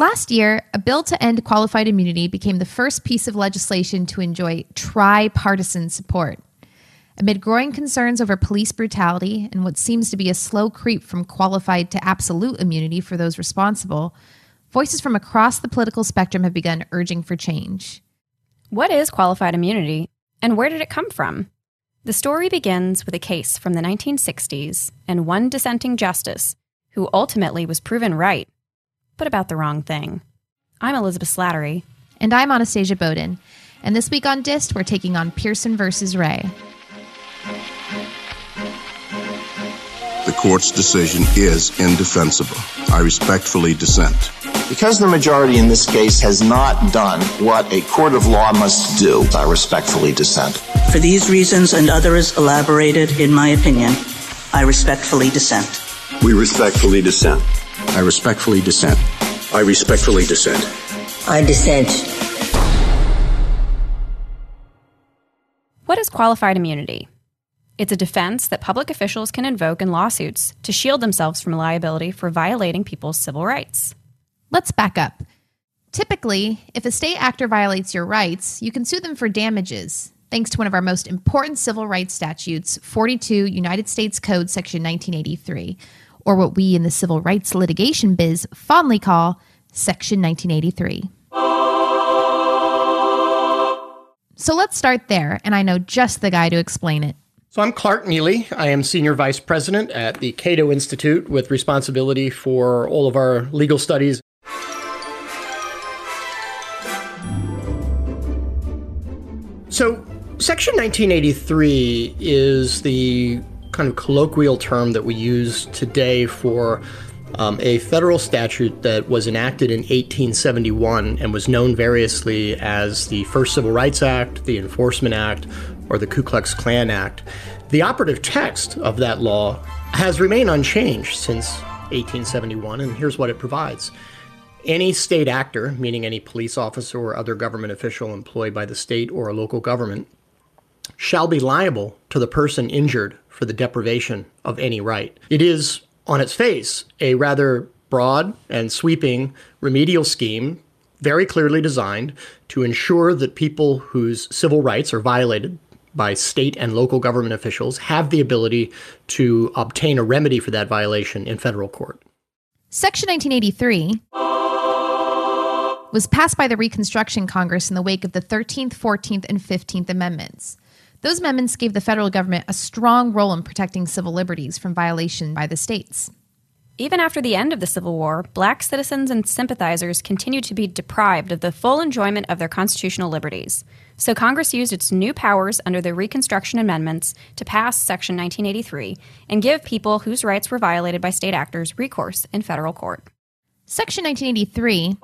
Last year, a bill to end qualified immunity became the first piece of legislation to enjoy bipartisan support. Amid growing concerns over police brutality and what seems to be a slow creep from qualified to absolute immunity for those responsible, voices from across the political spectrum have begun urging for change. What is qualified immunity, and where did it come from? The story begins with a case from the 1960s and one dissenting justice who ultimately was proven right, but about the wrong thing. I'm Elizabeth Slattery. And I'm Anastasia Bowden. And this week on DIST, we're taking on Pearson versus Ray. The court's decision is indefensible. I respectfully dissent. Because the majority in this case has not done what a court of law must do, I respectfully dissent. For these reasons and others elaborated, in my opinion, I respectfully dissent. We respectfully dissent. I respectfully dissent. I respectfully dissent. I dissent. What is qualified immunity? It's a defense that public officials can invoke in lawsuits to shield themselves from liability for violating people's civil rights. Let's back up. Typically, if a state actor violates your rights, you can sue them for damages, thanks to one of our most important civil rights statutes, 42 United States Code Section 1983, or what we in the civil rights litigation biz fondly call Section 1983. So let's start there, and I know just the guy to explain it. So I'm Clark Neely. I am Senior Vice President at the Cato Institute with responsibility for all of our legal studies. So Section 1983 is the kind of colloquial term that we use today for a federal statute that was enacted in 1871 and was known variously as the First Civil Rights Act, the Enforcement Act, or the Ku Klux Klan Act. The operative text of that law has remained unchanged since 1871, and here's what it provides. Any state actor, meaning any police officer or other government official employed by the state or a local government, shall be liable to the person injured for the deprivation of any right. It is, on its face, a rather broad and sweeping remedial scheme, very clearly designed to ensure that people whose civil rights are violated by state and local government officials have the ability to obtain a remedy for that violation in federal court. Section 1983 was passed by the Reconstruction Congress in the wake of the 13th, 14th, and 15th Amendments. Those amendments gave the federal government a strong role in protecting civil liberties from violation by the states. Even after the end of the Civil War, black citizens and sympathizers continued to be deprived of the full enjoyment of their constitutional liberties. So Congress used its new powers under the Reconstruction Amendments to pass Section 1983 and give people whose rights were violated by state actors recourse in federal court. Section 1983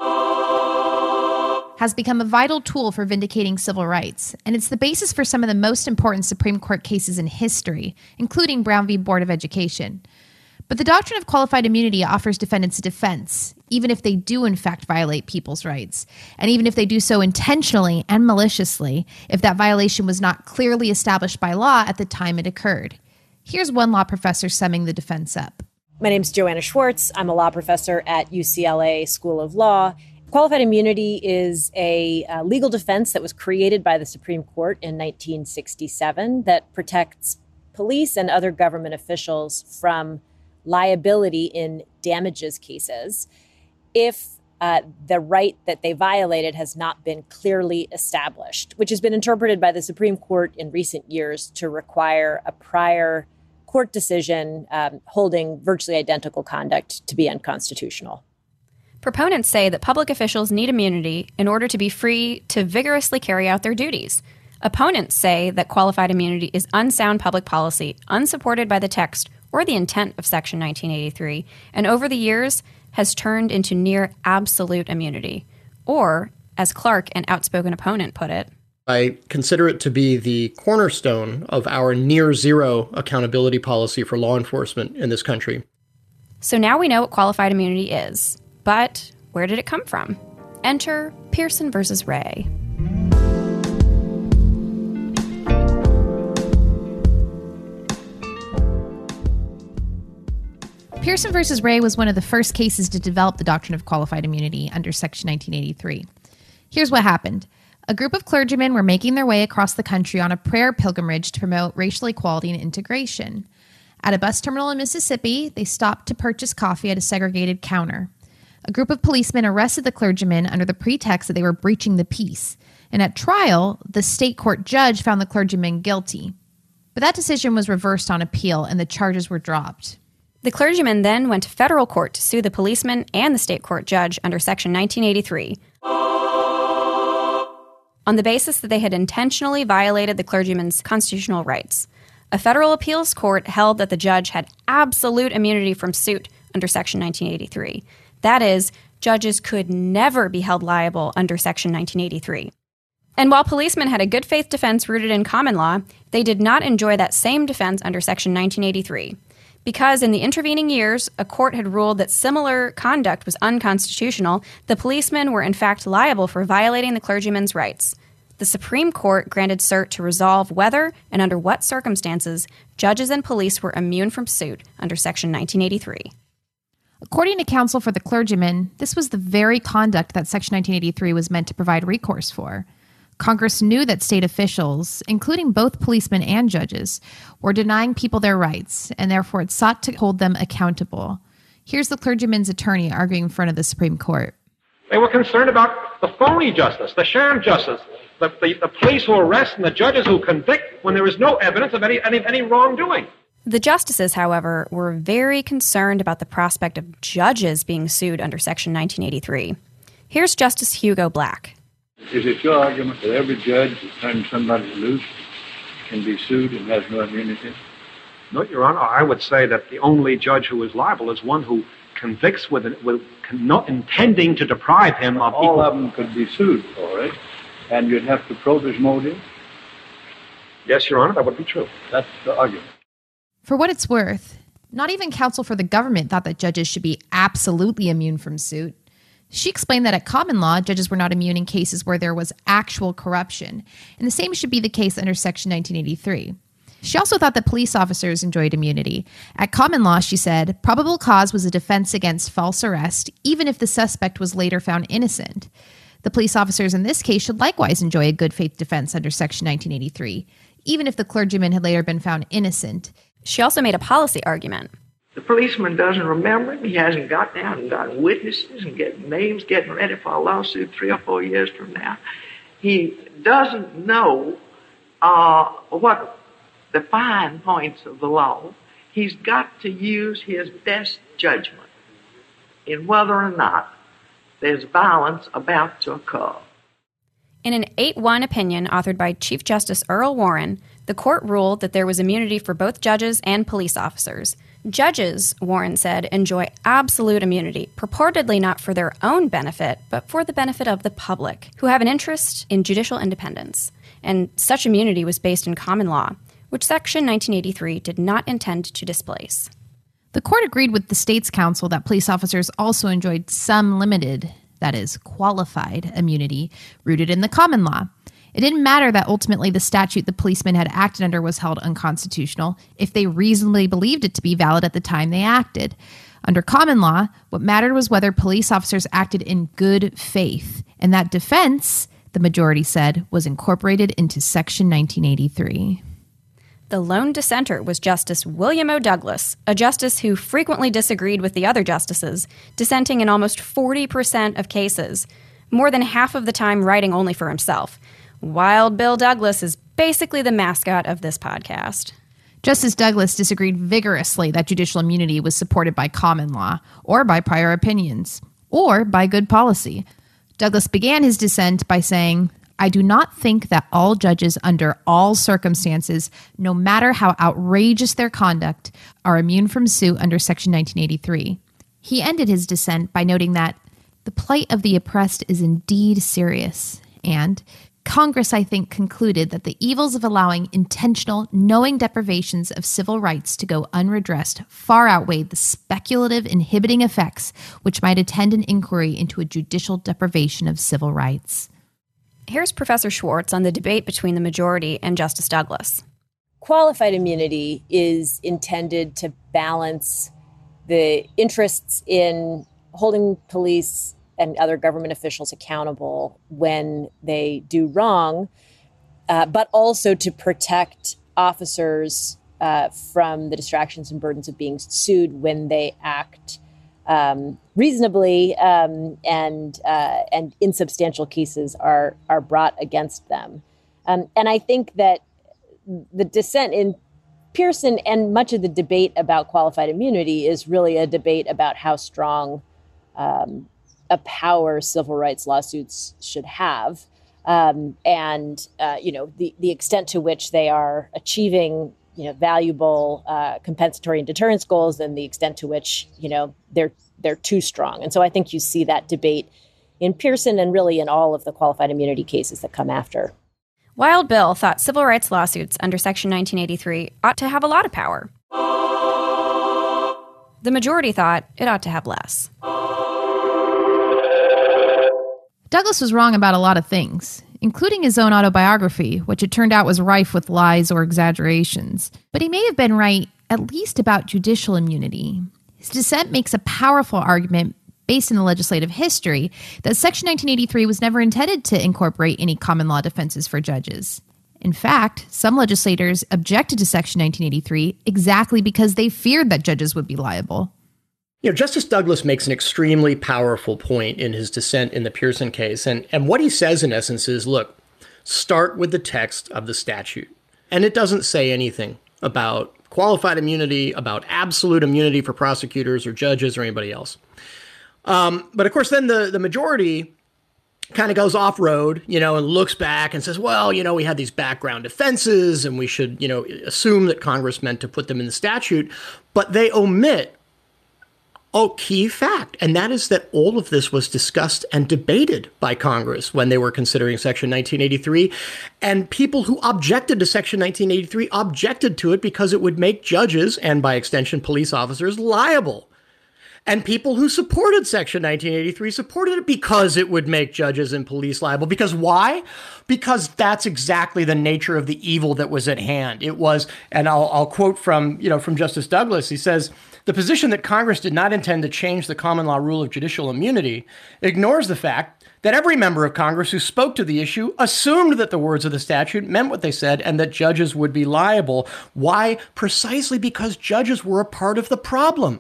has become a vital tool for vindicating civil rights, and it's the basis for some of the most important Supreme Court cases in history, including Brown v. Board of Education. But the doctrine of qualified immunity offers defendants a defense, even if they do in fact violate people's rights, and even if they do so intentionally and maliciously, if that violation was not clearly established by law at the time it occurred. Here's one law professor summing the defense up. My name's Joanna Schwartz. I'm a law professor at UCLA School of Law. Qualified immunity is a legal defense that was created by the Supreme Court in 1967 that protects police and other government officials from liability in damages cases if the right that they violated has not been clearly established, which has been interpreted by the Supreme Court in recent years to require a prior court decision holding virtually identical conduct to be unconstitutional. Proponents say that public officials need immunity in order to be free to vigorously carry out their duties. Opponents say that qualified immunity is unsound public policy, unsupported by the text or the intent of Section 1983, and over the years has turned into near absolute immunity. Or, as Clark, an outspoken opponent, put it, I consider it to be the cornerstone of our near-zero accountability policy for law enforcement in this country. So now we know what qualified immunity is. But where did it come from? Enter Pearson versus Ray. Pearson versus Ray was one of the first cases to develop the doctrine of qualified immunity under Section 1983. Here's what happened. A group of clergymen were making their way across the country on a prayer pilgrimage to promote racial equality and integration. At a bus terminal in Mississippi, they stopped to purchase coffee at a segregated counter. A group of policemen arrested the clergymen under the pretext that they were breaching the peace. And at trial, the state court judge found the clergymen guilty. But that decision was reversed on appeal, and the charges were dropped. The clergymen then went to federal court to sue the policemen and the state court judge under Section 1983 on the basis that they had intentionally violated the clergymen's constitutional rights. A federal appeals court held that the judge had absolute immunity from suit under Section 1983. That is, judges could never be held liable under Section 1983. And while policemen had a good faith defense rooted in common law, they did not enjoy that same defense under Section 1983, because in the intervening years, a court had ruled that similar conduct was unconstitutional. The policemen were in fact liable for violating the clergyman's rights. The Supreme Court granted cert to resolve whether and under what circumstances judges and police were immune from suit under Section 1983. According to counsel for the clergymen, this was the very conduct that Section 1983 was meant to provide recourse for. Congress knew that state officials, including both policemen and judges, were denying people their rights, and therefore it sought to hold them accountable. Here's the clergyman's attorney arguing in front of the Supreme Court. They were concerned about the phony justice, the sham justice, the police who arrest and the judges who convict when there is no evidence of any wrongdoing. The justices, however, were very concerned about the prospect of judges being sued under Section 1983. Here's Justice Hugo Black. Is it your argument that every judge who turns somebody loose can be sued and has no immunity? No, Your Honor. I would say that the only judge who is liable is one who convicts with not intending to deprive him of equal. All of them could be sued for it, and you'd have to prove his motive? Yes, Your Honor, that would be true. That's the argument. For what it's worth, not even counsel for the government thought that judges should be absolutely immune from suit. She explained that at common law, judges were not immune in cases where there was actual corruption, and the same should be the case under Section 1983. She also thought that police officers enjoyed immunity. At common law, she said, probable cause was a defense against false arrest, even if the suspect was later found innocent. The police officers in this case should likewise enjoy a good faith defense under Section 1983, even if the clergyman had later been found innocent. She also made a policy argument. The policeman doesn't remember him. He hasn't got down and gotten witnesses and getting names, getting ready for a lawsuit 3 or 4 years from now. He doesn't know what the fine points of the law. He's got to use his best judgment in whether or not there's violence about to occur. In an 8-1 opinion authored by Chief Justice Earl Warren, the court ruled that there was immunity for both judges and police officers. Judges, Warren said, enjoy absolute immunity, purportedly not for their own benefit, but for the benefit of the public, who have an interest in judicial independence. And such immunity was based in common law, which Section 1983 did not intend to displace. The court agreed with the state's counsel that police officers also enjoyed some limited, that is, qualified immunity rooted in the common law. It didn't matter that ultimately the statute the policemen had acted under was held unconstitutional if they reasonably believed it to be valid at the time they acted. Under common law, what mattered was whether police officers acted in good faith, and that defense, the majority said, was incorporated into Section 1983. The lone dissenter was Justice William O. Douglas, a justice who frequently disagreed with the other justices, dissenting in almost 40% of cases, more than half of the time writing only for himself. Wild Bill Douglas is basically the mascot of this podcast. Justice Douglas disagreed vigorously that judicial immunity was supported by common law, or by prior opinions, or by good policy. Douglas began his dissent by saying, I do not think that all judges under all circumstances, no matter how outrageous their conduct, are immune from suit under Section 1983. He ended his dissent by noting that the plight of the oppressed is indeed serious, and Congress, I think, concluded that the evils of allowing intentional, knowing deprivations of civil rights to go unredressed far outweighed the speculative, inhibiting effects which might attend an inquiry into a judicial deprivation of civil rights. Here's Professor Schwartz on the debate between the majority and Justice Douglas. Qualified immunity is intended to balance the interests in holding police and other government officials accountable when they do wrong, but also to protect officers from the distractions and burdens of being sued when they act reasonably and insubstantial cases are brought against them. And I think that the dissent in Pearson and much of the debate about qualified immunity is really a debate about how strong a power civil rights lawsuits should have, and the extent to which they are achieving valuable compensatory and deterrence goals, and the extent to which they're too strong. And so I think you see that debate in Pearson and really in all of the qualified immunity cases that come after. Wild Bill thought civil rights lawsuits under Section 1983 ought to have a lot of power. The majority thought it ought to have less. Douglas was wrong about a lot of things, including his own autobiography, which it turned out was rife with lies or exaggerations. But he may have been right, at least about judicial immunity. His dissent makes a powerful argument based in the legislative history that Section 1983 was never intended to incorporate any common law defenses for judges. In fact, some legislators objected to Section 1983 exactly because they feared that judges would be liable. Justice Douglas makes an extremely powerful point in his dissent in the Pearson case. And what he says, in essence, is, look, start with the text of the statute. And it doesn't say anything about qualified immunity, about absolute immunity for prosecutors or judges or anybody else. But of course, then the majority kind of goes off road, and looks back and says, well, we had these background defenses and we should, assume that Congress meant to put them in the statute. But they omit a key fact, and that is that all of this was discussed and debated by Congress when they were considering Section 1983. And people who objected to Section 1983 objected to it because it would make judges and, by extension, police officers liable. And people who supported Section 1983 supported it because it would make judges and police liable. Because why? Because that's exactly the nature of the evil that was at hand. It was, and I'll quote from Justice Douglas. He says, "The position that Congress did not intend to change the common law rule of judicial immunity ignores the fact that every member of Congress who spoke to the issue assumed that the words of the statute meant what they said and that judges would be liable." Why? Precisely because judges were a part of the problem.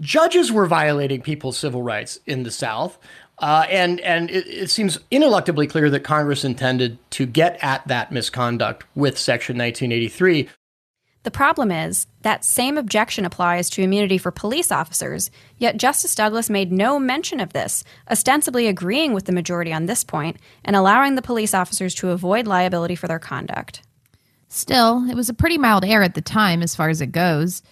Judges were violating people's civil rights in the South, and it seems ineluctably clear that Congress intended to get at that misconduct with Section 1983. The problem is that same objection applies to immunity for police officers, yet Justice Douglas made no mention of this, ostensibly agreeing with the majority on this point and allowing the police officers to avoid liability for their conduct. Still, it was a pretty mild error at the time as far as it goes.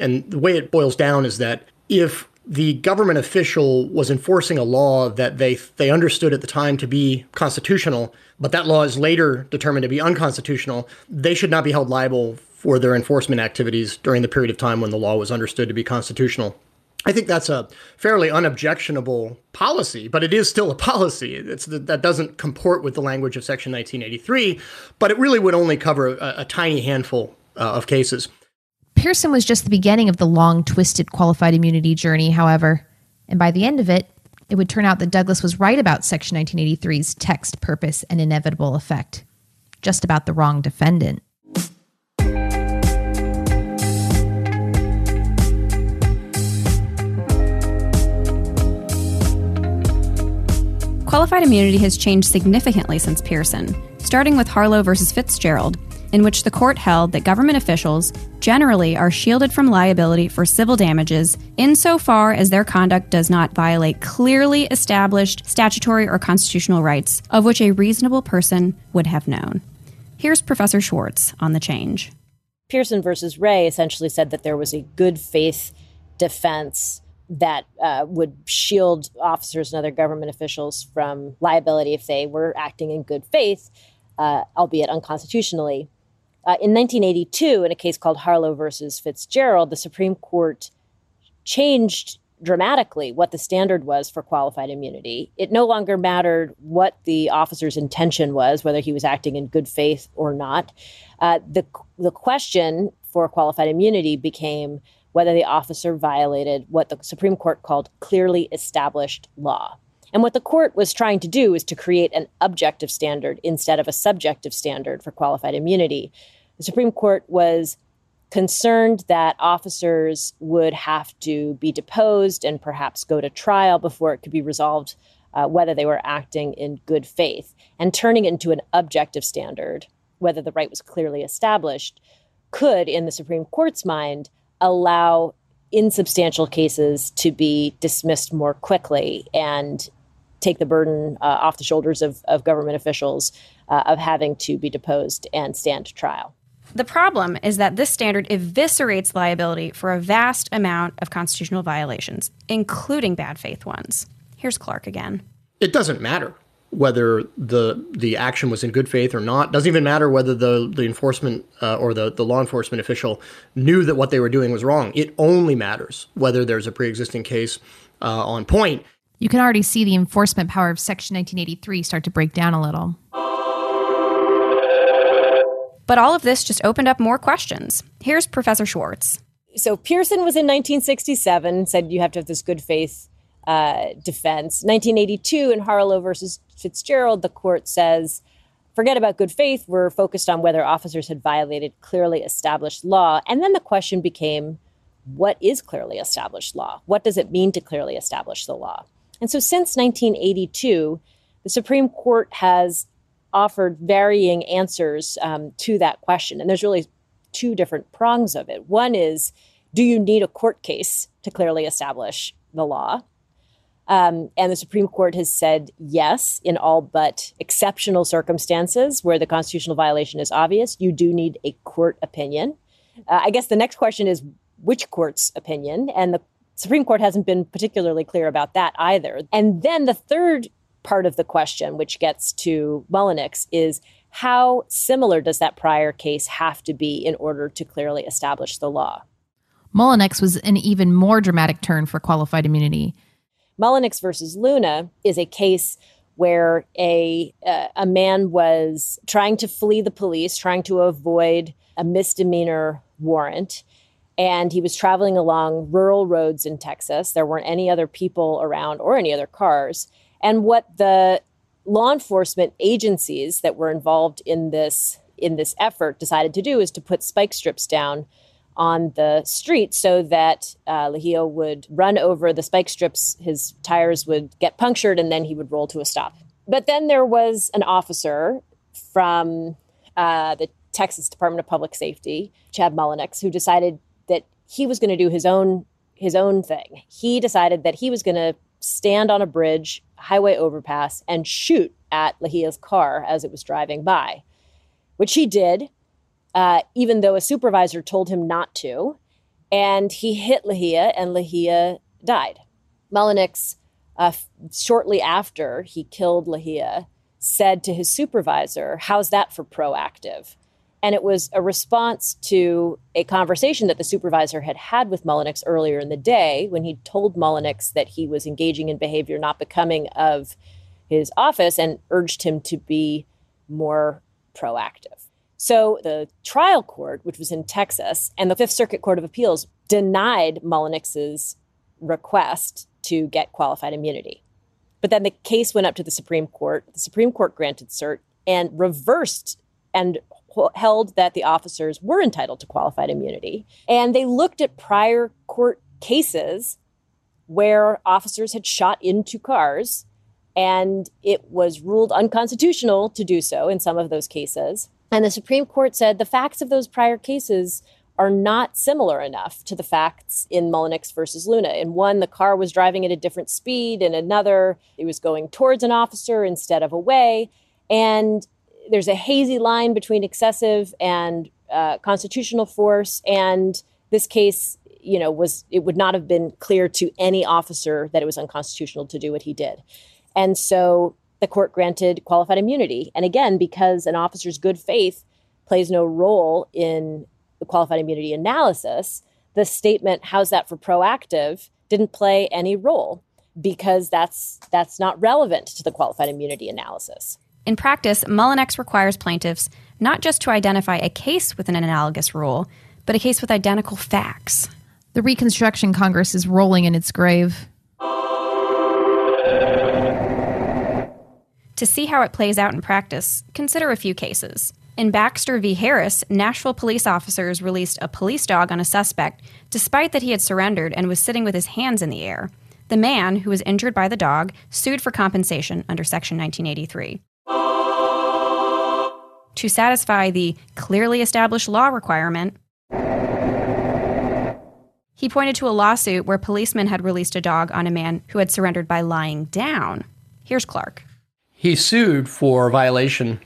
And the way it boils down is that if the government official was enforcing a law that they understood at the time to be constitutional, but that law is later determined to be unconstitutional, they should not be held liable for their enforcement activities during the period of time when the law was understood to be constitutional. I think that's a fairly unobjectionable policy, but it is still a policy. That doesn't comport with the language of Section 1983, but it really would only cover a tiny handful of cases. Pearson was just the beginning of the long, twisted qualified immunity journey, however, and by the end of it, it would turn out that Douglas was right about Section 1983's text, purpose, and inevitable effect. Just about the wrong defendant. Qualified immunity has changed significantly since Pearson, starting with Harlow versus Fitzgerald, in which the court held that government officials generally are shielded from liability for civil damages insofar as their conduct does not violate clearly established statutory or constitutional rights of which a reasonable person would have known. Here's Professor Schwartz on the change. Pearson versus Ray essentially said that there was a good faith defense that would shield officers and other government officials from liability if they were acting in good faith, albeit unconstitutionally. In 1982, in a case called Harlow versus Fitzgerald, the Supreme Court changed dramatically what the standard was for qualified immunity. It no longer mattered what the officer's intention was, whether he was acting in good faith or not. The question for qualified immunity became whether the officer violated what the Supreme Court called clearly established law. And what the court was trying to do is to create an objective standard instead of a subjective standard for qualified immunity. The Supreme Court was concerned that officers would have to be deposed and perhaps go to trial before it could be resolved whether they were acting in good faith. And turning it into an objective standard, whether the right was clearly established, could, in the Supreme Court's mind, allow insubstantial cases to be dismissed more quickly and take the burden off the shoulders of government officials of having to be deposed and stand trial. The problem is that this standard eviscerates liability for a vast amount of constitutional violations, including bad faith ones. Here's Clark again. It doesn't matter whether the action was in good faith or not. It doesn't even matter whether the enforcement or the law enforcement official knew that what they were doing was wrong. It only matters whether there's a pre-existing case on point. You can already see the enforcement power of Section 1983 start to break down a little. But all of this just opened up more questions. Here's Professor Schwartz. So Pearson was in 1967, said you have to have this good faith defense. 1982 in Harlow versus Fitzgerald, the court says, forget about good faith. We're focused on whether officers had violated clearly established law. And then the question became, what is clearly established law? What does it mean to clearly establish the law? And so since 1982, the Supreme Court has offered varying answers to that question. And there's really two different prongs of it. One is, do you need a court case to clearly establish the law? And the Supreme Court has said yes, in all but exceptional circumstances where the constitutional violation is obvious, you do need a court opinion. I guess the next question is which court's opinion? And the Supreme Court hasn't been particularly clear about that either. And then the third part of the question, which gets to Mullenix, is how similar does that prior case have to be in order to clearly establish the law? Mullenix was an even more dramatic turn for qualified immunity. Mullenix versus Luna is a case where a man was trying to flee the police, trying to avoid a misdemeanor warrant, and he was traveling along rural roads in Texas. There weren't any other people around or any other cars. And what the law enforcement agencies that were involved in this effort decided to do is to put spike strips down on the street so that Lehio would run over the spike strips, his tires would get punctured, and then he would roll to a stop. But then there was an officer from the Texas Department of Public Safety, Chad Mullenix, who decided that he was going to do his own thing. He decided that he was going to stand on a bridge, highway overpass, and shoot at Lahia's car as it was driving by, which he did, even though a supervisor told him not to. And he hit Lehia, and Lehia died. Mullenix, shortly after he killed Lehia, said to his supervisor, "How's that for proactive?" And it was a response to a conversation that the supervisor had had with Mullenix earlier in the day when he told Mullenix that he was engaging in behavior not becoming of his office and urged him to be more proactive. So the trial court, which was in Texas, and the Fifth Circuit Court of Appeals denied Mullenix's request to get qualified immunity. But then the case went up to the Supreme Court. The Supreme Court granted cert and reversed and held that the officers were entitled to qualified immunity. And they looked at prior court cases where officers had shot into cars, and it was ruled unconstitutional to do so in some of those cases. And the Supreme Court said the facts of those prior cases are not similar enough to the facts in Mullenix versus Luna. In one, the car was driving at a different speed. In another, it was going towards an officer instead of away. And there's a hazy line between excessive and constitutional force. And this case, it would not have been clear to any officer that it was unconstitutional to do what he did. And so the court granted qualified immunity. And again, because an officer's good faith plays no role in the qualified immunity analysis, the statement, "How's that for proactive?" didn't play any role because that's not relevant to the qualified immunity analysis. In practice, Mullenix requires plaintiffs not just to identify a case with an analogous rule, but a case with identical facts. The Reconstruction Congress is rolling in its grave. To see how it plays out in practice, consider a few cases. In Baxter v. Harris, Nashville police officers released a police dog on a suspect, despite that he had surrendered and was sitting with his hands in the air. The man, who was injured by the dog, sued for compensation under Section 1983. To satisfy the clearly established law requirement, he pointed to a lawsuit where policemen had released a dog on a man who had surrendered by lying down. Here's Clark. He sued for violation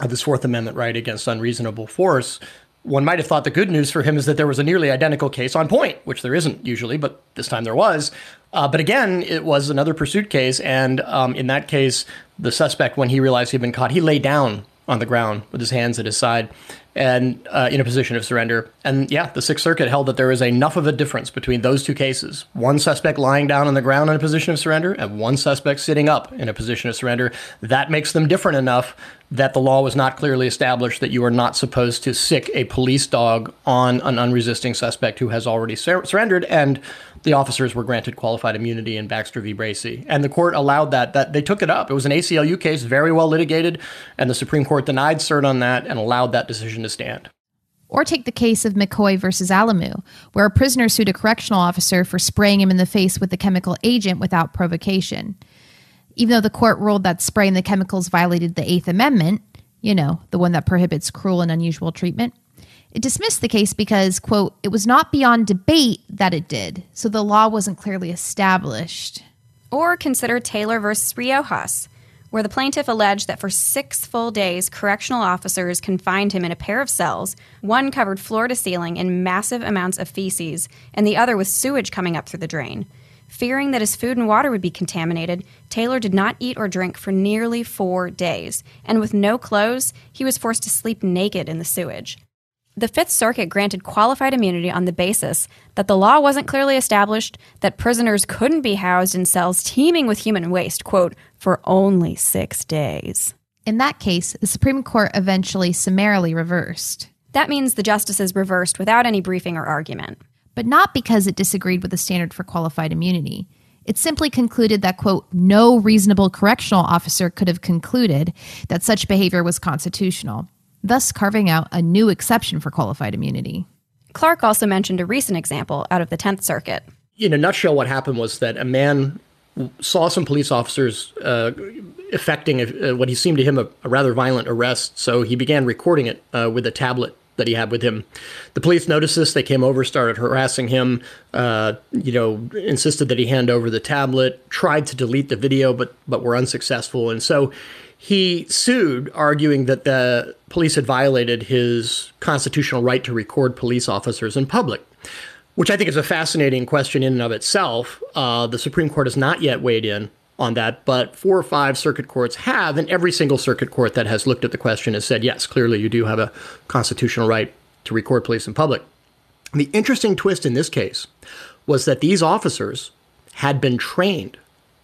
of this Fourth Amendment right against unreasonable force. One might have thought the good news for him is that there was a nearly identical case on point, which there isn't usually, but this time there was. But again, it was another pursuit case, and in that case, the suspect, when he realized he'd been caught, he lay down on the ground with his hands at his side and in a position of surrender. And yeah, the Sixth Circuit held that there is enough of a difference between those two cases, one suspect lying down on the ground in a position of surrender and one suspect sitting up in a position of surrender. That makes them different enough that the law was not clearly established that you are not supposed to sic a police dog on an unresisting suspect who has already surrendered. And the officers were granted qualified immunity in Baxter v. Bracey. And the court allowed that they took it up. It was an ACLU case, very well litigated. And the Supreme Court denied cert on that and allowed that decision to stand. Or take the case of McCoy versus Alamu, where a prisoner sued a correctional officer for spraying him in the face with a chemical agent without provocation. Even though the court ruled that spraying the chemicals violated the Eighth Amendment, you know, the one that prohibits cruel and unusual treatment, it dismissed the case because, quote, it was not beyond debate that it did, so the law wasn't clearly established. Or consider Taylor versus Riojas, where the plaintiff alleged that for 6 full days, correctional officers confined him in a pair of cells, one covered floor to ceiling in massive amounts of feces, and the other with sewage coming up through the drain. Fearing that his food and water would be contaminated, Taylor did not eat or drink for nearly 4 days, and with no clothes, he was forced to sleep naked in the sewage. The Fifth Circuit granted qualified immunity on the basis that the law wasn't clearly established, that prisoners couldn't be housed in cells teeming with human waste, quote, for only 6 days. In that case, the Supreme Court eventually summarily reversed. That means the justices reversed without any briefing or argument. But not because it disagreed with the standard for qualified immunity. It simply concluded that, quote, no reasonable correctional officer could have concluded that such behavior was constitutional, thus carving out a new exception for qualified immunity. Clark also mentioned a recent example out of the 10th Circuit. In a nutshell, what happened was that a man saw some police officers effecting what he seemed to him a rather violent arrest, so he began recording it with a tablet that he had with him. The police noticed this. They came over, started harassing him, insisted that he hand over the tablet, tried to delete the video, but were unsuccessful. And so he sued, arguing that the police had violated his constitutional right to record police officers in public, which I think is a fascinating question in and of itself. The Supreme Court has not yet weighed in on that, but 4 or 5 circuit courts have, and every single circuit court that has looked at the question has said, yes, clearly you do have a constitutional right to record police in public. And the interesting twist in this case was that these officers had been trained,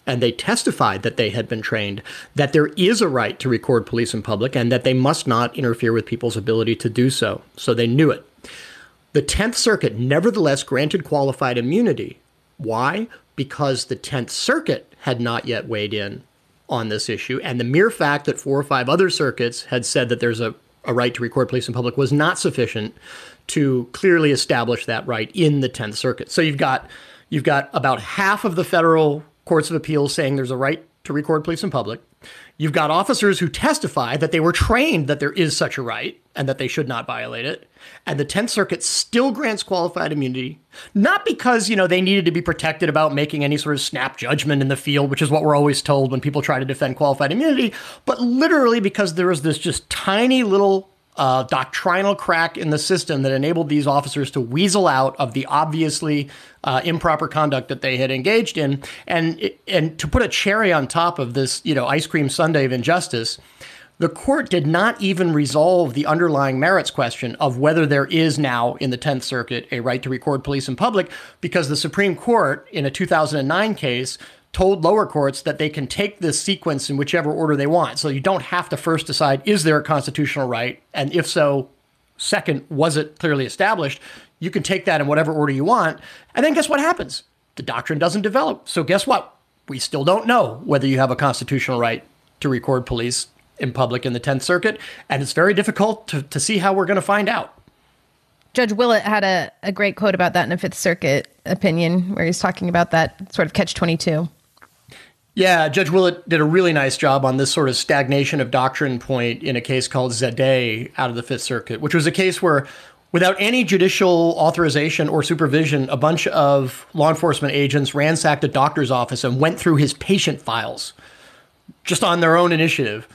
and they testified that they had been trained, that there is a right to record police in public and that they must not interfere with people's ability to do so. So they knew it. The 10th Circuit nevertheless granted qualified immunity. Why? Because the 10th Circuit had not yet weighed in on this issue. And the mere fact that 4 or 5 other circuits had said that there's a right to record police in public was not sufficient to clearly establish that right in the 10th Circuit. So you've got about half of the federal courts of appeals saying there's a right to record police in public. You've got officers who testify that they were trained that there is such a right and that they should not violate it. And the 10th Circuit still grants qualified immunity, not because, you know, they needed to be protected about making any sort of snap judgment in the field, which is what we're always told when people try to defend qualified immunity, but literally because there was this just tiny little doctrinal crack in the system that enabled these officers to weasel out of the obviously improper conduct that they had engaged in. And to put a cherry on top of this, you know, ice cream sundae of injustice, the court did not even resolve the underlying merits question of whether there is now in the 10th Circuit a right to record police in public, because the Supreme Court in a 2009 case told lower courts that they can take this sequence in whichever order they want. So you don't have to first decide, is there a constitutional right? And if so, second, was it clearly established? You can take that in whatever order you want. And then guess what happens? The doctrine doesn't develop. So guess what? We still don't know whether you have a constitutional right to record police in public in the 10th Circuit. And it's very difficult to see how we're going to find out. Judge Willett had a great quote about that in a Fifth Circuit opinion where he's talking about that sort of catch-22. Yeah, Judge Willett did a really nice job on this sort of stagnation of doctrine point in a case called Zeday out of the Fifth Circuit, which was a case where without any judicial authorization or supervision, a bunch of law enforcement agents ransacked a doctor's office and went through his patient files just on their own initiative.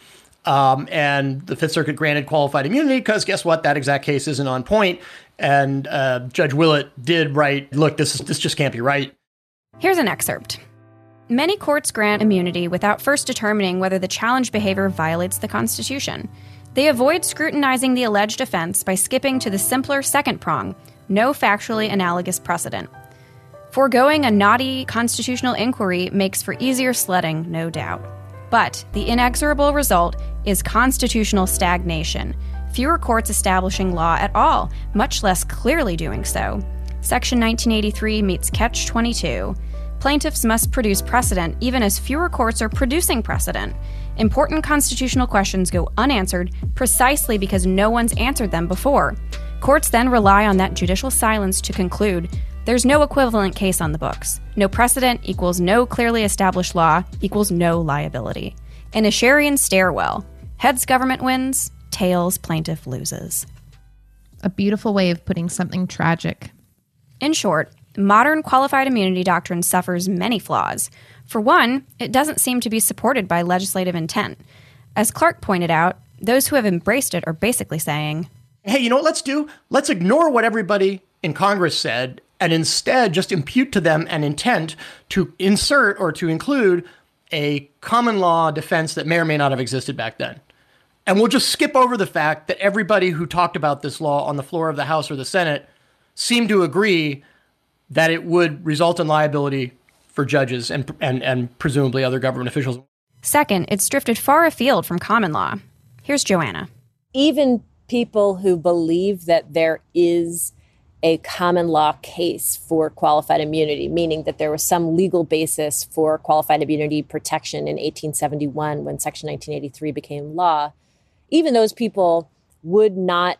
And the Fifth Circuit granted qualified immunity because guess what? That exact case isn't on point. And Judge Willett did write, look, this just can't be right. Here's an excerpt. Many courts grant immunity without first determining whether the challenged behavior violates the Constitution. They avoid scrutinizing the alleged offense by skipping to the simpler second prong, no factually analogous precedent. Foregoing a knotty constitutional inquiry makes for easier sledding, no doubt. But the inexorable result is constitutional stagnation, fewer courts establishing law at all, much less clearly doing so. Section 1983 meets Catch-22. Plaintiffs must produce precedent even as fewer courts are producing precedent. Important constitutional questions go unanswered precisely because no one's answered them before. Courts then rely on that judicial silence to conclude there's no equivalent case on the books. No precedent equals no clearly established law equals no liability. In a Sherian stairwell, heads government wins, tails plaintiff loses. A beautiful way of putting something tragic. In short, modern qualified immunity doctrine suffers many flaws. For one, it doesn't seem to be supported by legislative intent. As Clark pointed out, those who have embraced it are basically saying, hey, you know what let's do? Let's ignore what everybody in Congress said and instead just impute to them an intent to insert or to include a common law defense that may or may not have existed back then. And we'll just skip over the fact that everybody who talked about this law on the floor of the House or the Senate seemed to agree that it would result in liability for judges and presumably other government officials. Second, it's drifted far afield from common law. Here's Joanna. Even people who believe that there is a common law case for qualified immunity, meaning that there was some legal basis for qualified immunity protection in 1871 when Section 1983 became law, even those people would not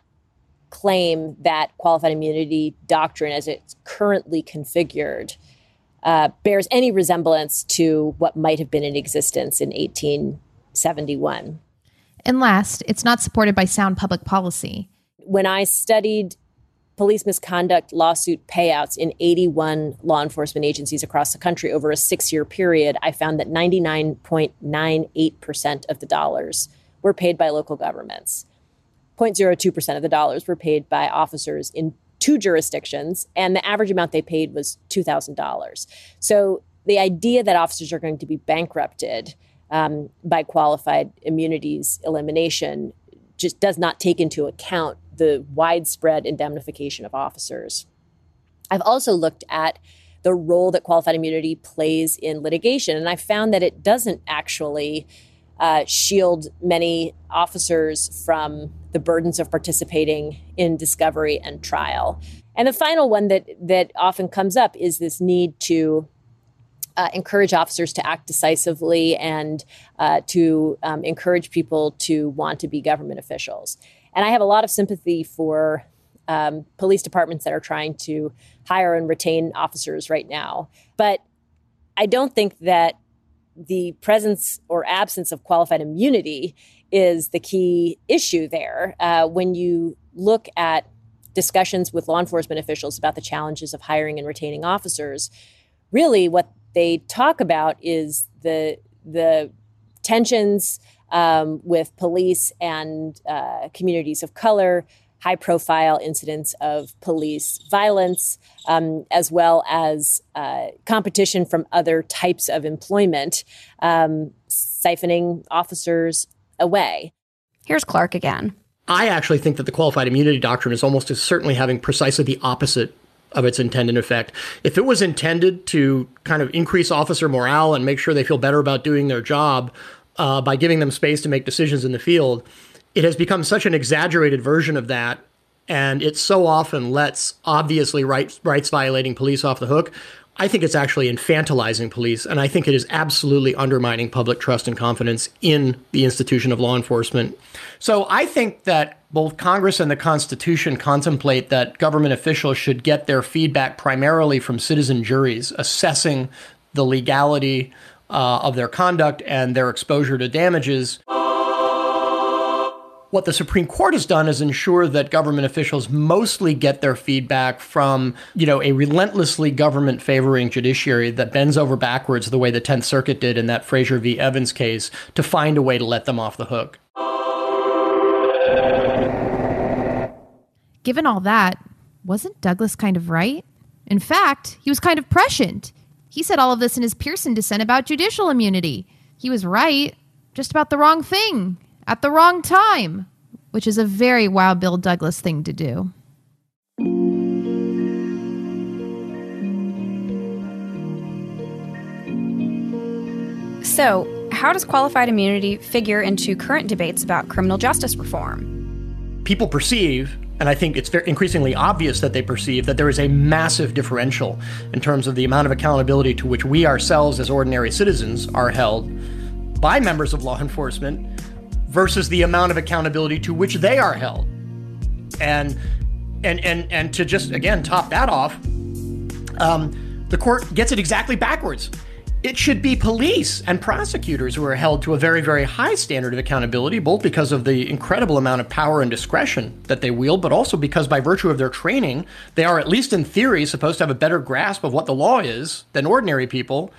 claim that qualified immunity doctrine as it's currently configured bears any resemblance to what might have been in existence in 1871. And last, it's not supported by sound public policy. When I studied police misconduct lawsuit payouts in 81 law enforcement agencies across the country over a 6-year period, I found that 99.98% of the dollars were paid by local governments. 0.02% of the dollars were paid by officers in 2 jurisdictions, and the average amount they paid was $2,000. So the idea that officers are going to be bankrupted by qualified immunities elimination just does not take into account the widespread indemnification of officers. I've also looked at the role that qualified immunity plays in litigation, and I found that it doesn't actually shield many officers from the burdens of participating in discovery and trial. And the final one that often comes up is this need to encourage officers to act decisively and to encourage people to want to be government officials. And I have a lot of sympathy for police departments that are trying to hire and retain officers right now. But I don't think that the presence or absence of qualified immunity is the key issue there. When you look at discussions with law enforcement officials about the challenges of hiring and retaining officers, really what they talk about is the tensions with police and communities of color, high-profile incidents of police violence, as well as competition from other types of employment, siphoning officers away. Here's Clark again. I actually think that the qualified immunity doctrine is almost certainly having precisely the opposite of its intended effect. If it was intended to kind of increase officer morale and make sure they feel better about doing their job by giving them space to make decisions in the field, it has become such an exaggerated version of that and it so often lets obviously rights-violating police off the hook. I think it's actually infantilizing police, and I think it is absolutely undermining public trust and confidence in the institution of law enforcement. So I think that both Congress and the Constitution contemplate that government officials should get their feedback primarily from citizen juries assessing the legality of their conduct and their exposure to damages. What the Supreme Court has done is ensure that government officials mostly get their feedback from, you know, a relentlessly government-favoring judiciary that bends over backwards the way the 10th Circuit did in that Fraser v. Evans case to find a way to let them off the hook. Given all that, wasn't Douglas kind of right? In fact, he was kind of prescient. He said all of this in his Pearson dissent about judicial immunity. He was right, just about the wrong thing. At the wrong time, which is a very wild Bill Douglas thing to do. So, how does qualified immunity figure into current debates about criminal justice reform? People perceive, and I think it's increasingly obvious that they perceive, that there is a massive differential in terms of the amount of accountability to which we ourselves as ordinary citizens are held by members of law enforcement versus the amount of accountability to which they are held. And to just, again, top that off, the court gets it exactly backwards. It should be police and prosecutors who are held to a very, very high standard of accountability, both because of the incredible amount of power and discretion that they wield, but also because by virtue of their training, they are, at least in theory, supposed to have a better grasp of what the law is than ordinary people.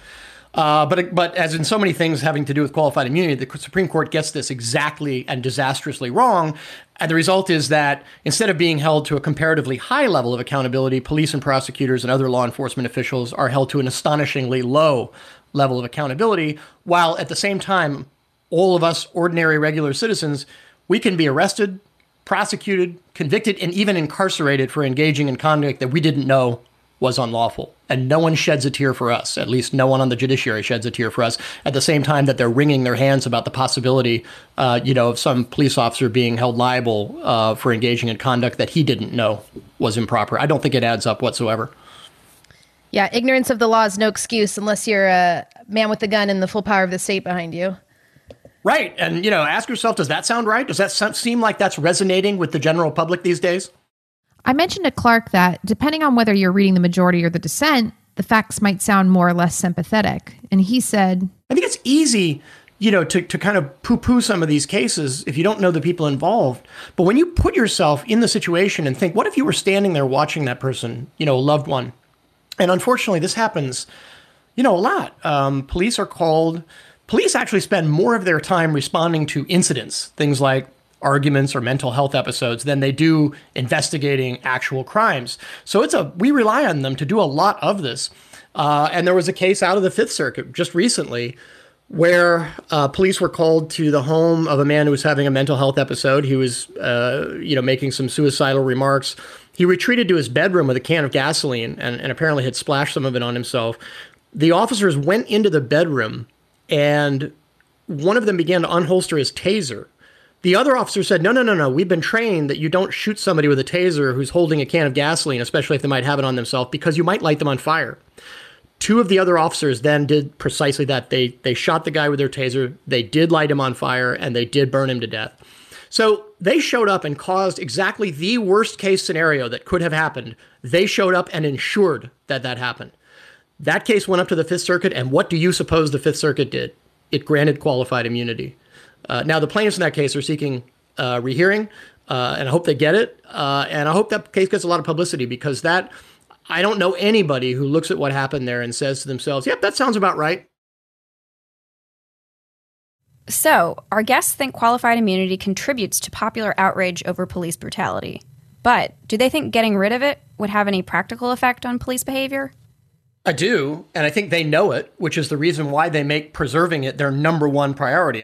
But as in so many things having to do with qualified immunity, the Supreme Court gets this exactly and disastrously wrong. And the result is that instead of being held to a comparatively high level of accountability, police and prosecutors and other law enforcement officials are held to an astonishingly low level of accountability, while at the same time, all of us ordinary regular citizens, we can be arrested, prosecuted, convicted, and even incarcerated for engaging in conduct that we didn't know was unlawful. And no one sheds a tear for us. At least no one on the judiciary sheds a tear for us, at the same time that they're wringing their hands about the possibility, of some police officer being held liable for engaging in conduct that he didn't know was improper. I don't think it adds up whatsoever. Yeah, ignorance of the law is no excuse unless you're a man with a gun and the full power of the state behind you. Right. And, ask yourself, does that sound right? Does that seem like that's resonating with the general public these days? I mentioned to Clark that, depending on whether you're reading the majority or the dissent, the facts might sound more or less sympathetic. And he said, I think it's easy, to kind of poo-poo some of these cases if you don't know the people involved. But when you put yourself in the situation and think, what if you were standing there watching that person, a loved one? And unfortunately, this happens, a lot. Police are called. Police actually spend more of their time responding to incidents, things like arguments or mental health episodes than they do investigating actual crimes. So we rely on them to do a lot of this. And there was a case out of the 5th Circuit just recently where police were called to the home of a man who was having a mental health episode. He was, making some suicidal remarks. He retreated to his bedroom with a can of gasoline and apparently had splashed some of it on himself. The officers went into the bedroom and one of them began to unholster his taser. The other officer said, no, we've been trained that you don't shoot somebody with a taser who's holding a can of gasoline, especially if they might have it on themselves, because you might light them on fire. Two of the other officers then did precisely that. They shot the guy with their taser, they did light him on fire, and they did burn him to death. So they showed up and caused exactly the worst case scenario that could have happened. They showed up and ensured that happened. That case went up to the 5th Circuit, and what do you suppose the 5th Circuit did? It granted qualified immunity. Now, the plaintiffs in that case are seeking rehearing, and I hope they get it. And I hope that case gets a lot of publicity because I don't know anybody who looks at what happened there and says to themselves, yep, that sounds about right. So our guests think qualified immunity contributes to popular outrage over police brutality. But do they think getting rid of it would have any practical effect on police behavior? I do. And I think they know it, which is the reason why they make preserving it their number one priority.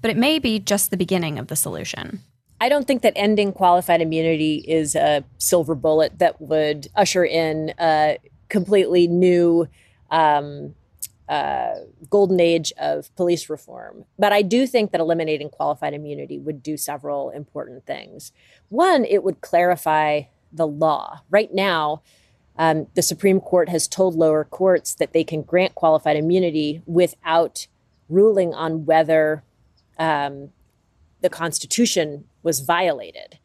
But it may be just the beginning of the solution. I don't think that ending qualified immunity is a silver bullet that would usher in a completely new golden age of police reform. But I do think that eliminating qualified immunity would do several important things. One, it would clarify the law. Right now, the Supreme Court has told lower courts that they can grant qualified immunity without ruling on whether the Constitution was violated.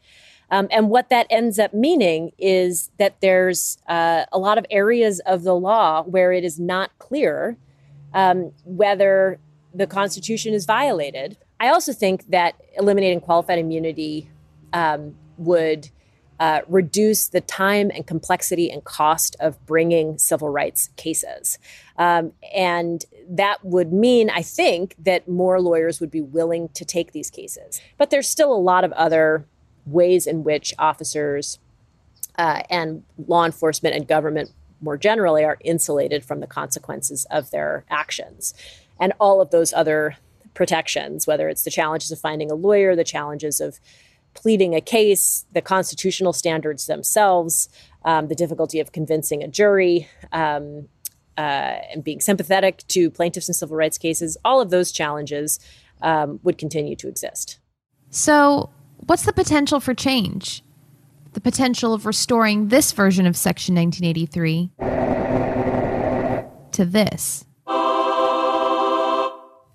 And what that ends up meaning is that there's a lot of areas of the law where it is not clear whether the Constitution is violated. I also think that eliminating qualified immunity would reduce the time and complexity and cost of bringing civil rights cases. And that would mean, I think, that more lawyers would be willing to take these cases. But there's still a lot of other ways in which officers and law enforcement and government more generally are insulated from the consequences of their actions. And all of those other protections, whether it's the challenges of finding a lawyer, the challenges of pleading a case, the constitutional standards themselves, the difficulty of convincing a jury and being sympathetic to plaintiffs in civil rights cases, all of those challenges would continue to exist. So what's the potential for change? The potential of restoring this version of Section 1983 to this.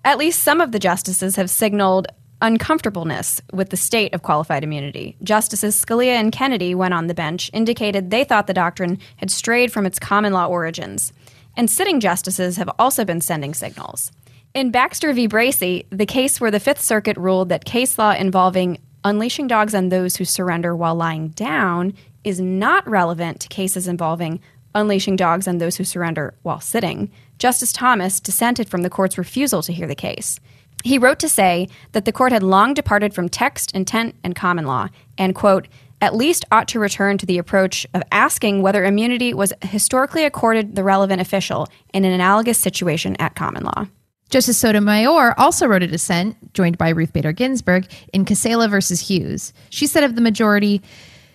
At least some of the justices have signaled uncomfortableness with the state of qualified immunity. Justices Scalia and Kennedy, when on the bench, indicated they thought the doctrine had strayed from its common law origins. And sitting justices have also been sending signals. In Baxter v. Bracey, the case where the Fifth Circuit ruled that case law involving unleashing dogs on those who surrender while lying down is not relevant to cases involving unleashing dogs on those who surrender while sitting, Justice Thomas dissented from the court's refusal to hear the case. He wrote to say that the court had long departed from text, intent, and common law, and, quote, at least ought to return to the approach of asking whether immunity was historically accorded the relevant official in an analogous situation at common law. Justice Sotomayor also wrote a dissent, joined by Ruth Bader Ginsburg, in Casella versus Hughes. She said of the majority,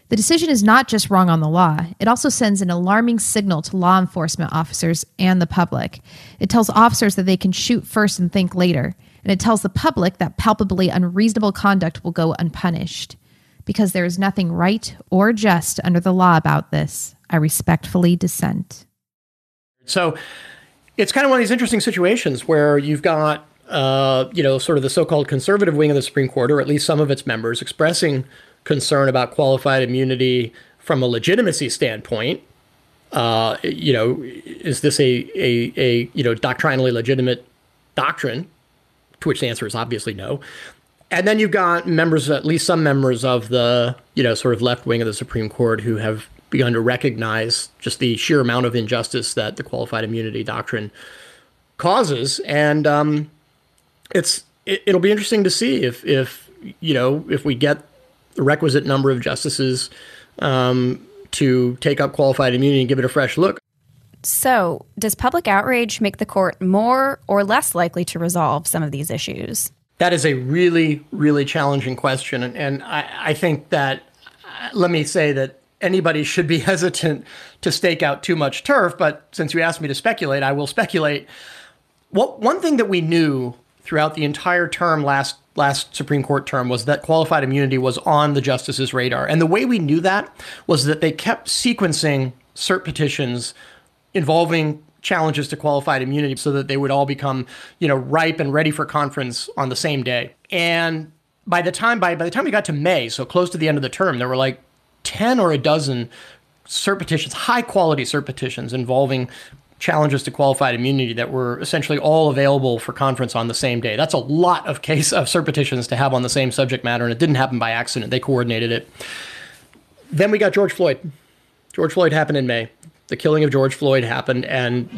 the decision is not just wrong on the law. It also sends an alarming signal to law enforcement officers and the public. It tells officers that they can shoot first and think later. And it tells the public that palpably unreasonable conduct will go unpunished. Because there is nothing right or just under the law about this, I respectfully dissent. So it's kind of one of these interesting situations where you've got, sort of the so-called conservative wing of the Supreme Court, or at least some of its members, expressing concern about qualified immunity from a legitimacy standpoint. Is this a doctrinally legitimate doctrine? To which the answer is obviously no. And then you've got members, at least some members of the, sort of left wing of the Supreme Court who have begun to recognize just the sheer amount of injustice that the qualified immunity doctrine causes. And it'll be interesting to see if we get the requisite number of justices to take up qualified immunity and give it a fresh look. So, does public outrage make the court more or less likely to resolve some of these issues? That is a really, really challenging question. And I think that, let me say that anybody should be hesitant to stake out too much turf. But since you asked me to speculate, I will speculate. One thing that we knew throughout the entire term, last Supreme Court term, was that qualified immunity was on the justices' radar. And the way we knew that was that they kept sequencing cert petitions involving challenges to qualified immunity so that they would all become, ripe and ready for conference on the same day. And by the time we got to May, so close to the end of the term, there were like 10 or a dozen cert petitions, high quality cert petitions involving challenges to qualified immunity that were essentially all available for conference on the same day. That's a lot of case of cert petitions to have on the same subject matter, and it didn't happen by accident. They coordinated it. Then we got George Floyd. George Floyd happened in May. The killing of George Floyd happened, and,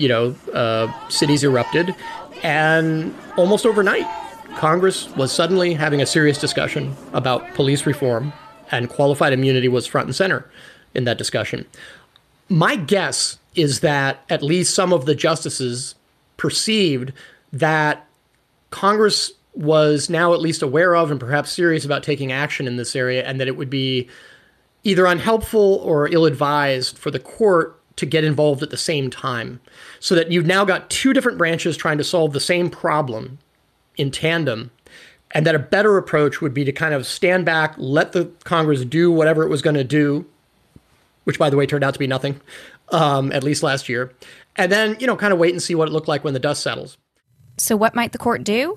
cities erupted. And almost overnight, Congress was suddenly having a serious discussion about police reform, and qualified immunity was front and center in that discussion. My guess is that at least some of the justices perceived that Congress was now at least aware of and perhaps serious about taking action in this area, and that it would be either unhelpful or ill-advised for the court to get involved at the same time, so that you've now got two different branches trying to solve the same problem in tandem, and that a better approach would be to kind of stand back, let the Congress do whatever it was going to do, which, by the way, turned out to be nothing, at least last year, and then, you know, kind of wait and see what it looked like when the dust settles. So what might the court do?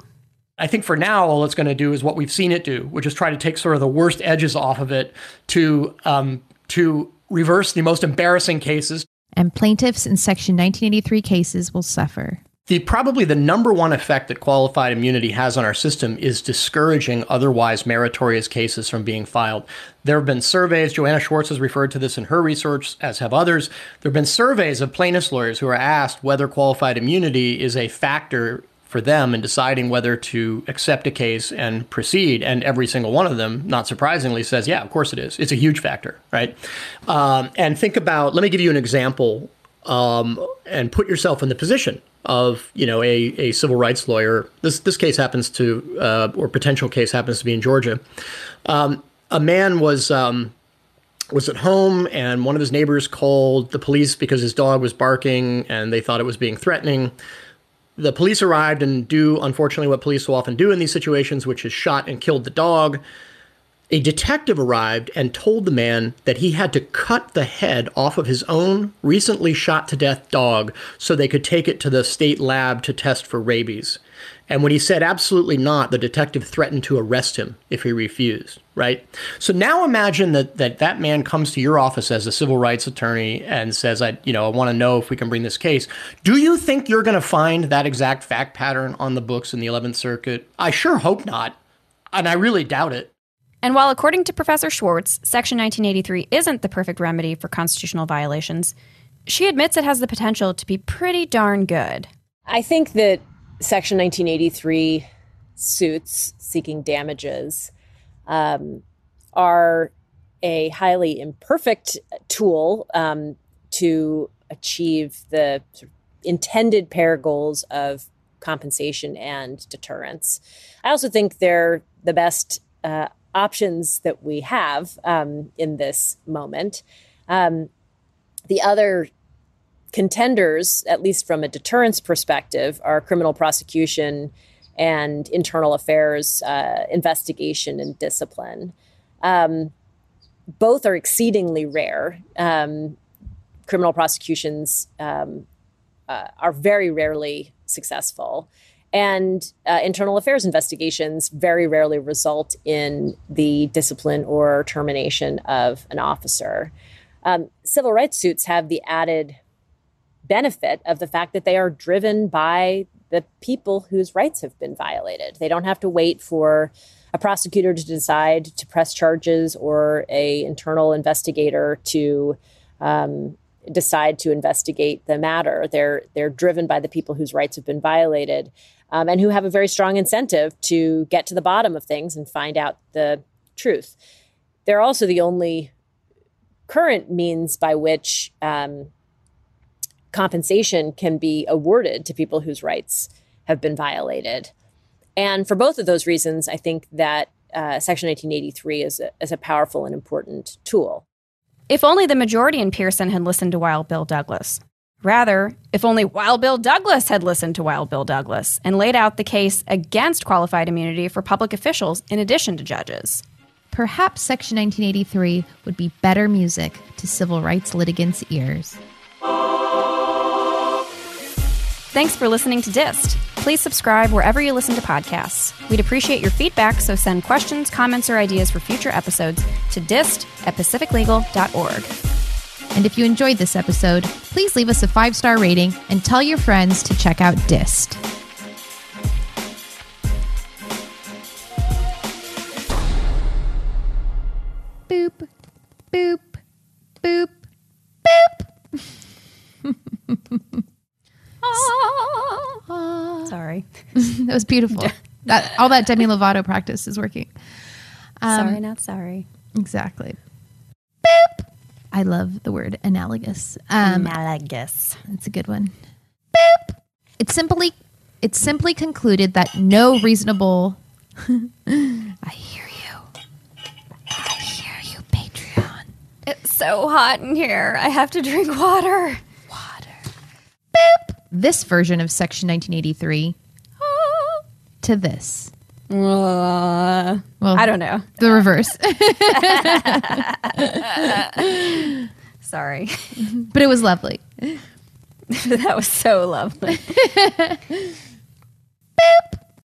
I think for now, all it's going to do is what we've seen it do, which is try to take sort of the worst edges off of it to reverse the most embarrassing cases. And plaintiffs in Section 1983 cases will suffer. Probably the number one effect that qualified immunity has on our system is discouraging otherwise meritorious cases from being filed. There have been surveys, Joanna Schwartz has referred to this in her research, as have others. There have been surveys of plaintiffs' lawyers who are asked whether qualified immunity is a factor for them in deciding whether to accept a case and proceed. And every single one of them, not surprisingly, says, yeah, of course it is. It's a huge factor, right? And think about, let me give you an example and put yourself in the position of, you know, a civil rights lawyer. This case happens to, or potential case happens to be in Georgia. A man was at home and one of his neighbors called the police because his dog was barking and they thought it was being threatening. The police arrived and do, unfortunately, what police so often do in these situations, which is shot and killed the dog. A detective arrived and told the man that he had to cut the head off of his own recently shot-to-death dog so they could take it to the state lab to test for rabies. And when he said absolutely not, the detective threatened to arrest him if he refused, right? So now imagine that man comes to your office as a civil rights attorney and says, I want to know if we can bring this case. Do you think you're going to find that exact fact pattern on the books in the 11th Circuit? I sure hope not, and I really doubt it. And while, according to Professor Schwartz, Section 1983 isn't the perfect remedy for constitutional violations, she admits it has the potential to be pretty darn good. I think that Section 1983 suits seeking damages are a highly imperfect tool to achieve the intended pair goals of compensation and deterrence. I also think they're the best options that we have in this moment. The other contenders, at least from a deterrence perspective, are criminal prosecution and internal affairs investigation and discipline. Both are exceedingly rare. Criminal prosecutions are very rarely successful. And internal affairs investigations very rarely result in the discipline or termination of an officer. Civil rights suits have the added benefit of the fact that they are driven by the people whose rights have been violated. They don't have to wait for a prosecutor to decide to press charges or a internal investigator to decide to investigate the matter. They're driven by the people whose rights have been violated and who have a very strong incentive to get to the bottom of things and find out the truth. They're also the only current means by which compensation can be awarded to people whose rights have been violated. And for both of those reasons, I think that Section 1983 is a powerful and important tool. If only the majority in Pearson had listened to Wild Bill Douglas. Rather, if only Wild Bill Douglas had listened to Wild Bill Douglas and laid out the case against qualified immunity for public officials in addition to judges. Perhaps Section 1983 would be better music to civil rights litigants' ears. Thanks for listening to DIST. Please subscribe wherever you listen to podcasts. We'd appreciate your feedback, so send questions, comments, or ideas for future episodes to dist@pacificlegal.org. And if you enjoyed this episode, please leave us a 5-star rating and tell your friends to check out DIST. Boop, boop, boop, boop. Sorry. That was beautiful. All that Demi Lovato practice is working. Sorry, not sorry. Exactly. Boop. I love the word analogous. Analogous. That's a good one. Boop. It's simply concluded that no reasonable... I hear you. I hear you, Patreon. It's so hot in here. I have to drink water. Boop. This version of Section 1983 to this. Well, I don't know. The reverse. Sorry. But it was lovely. That was so lovely. Boop.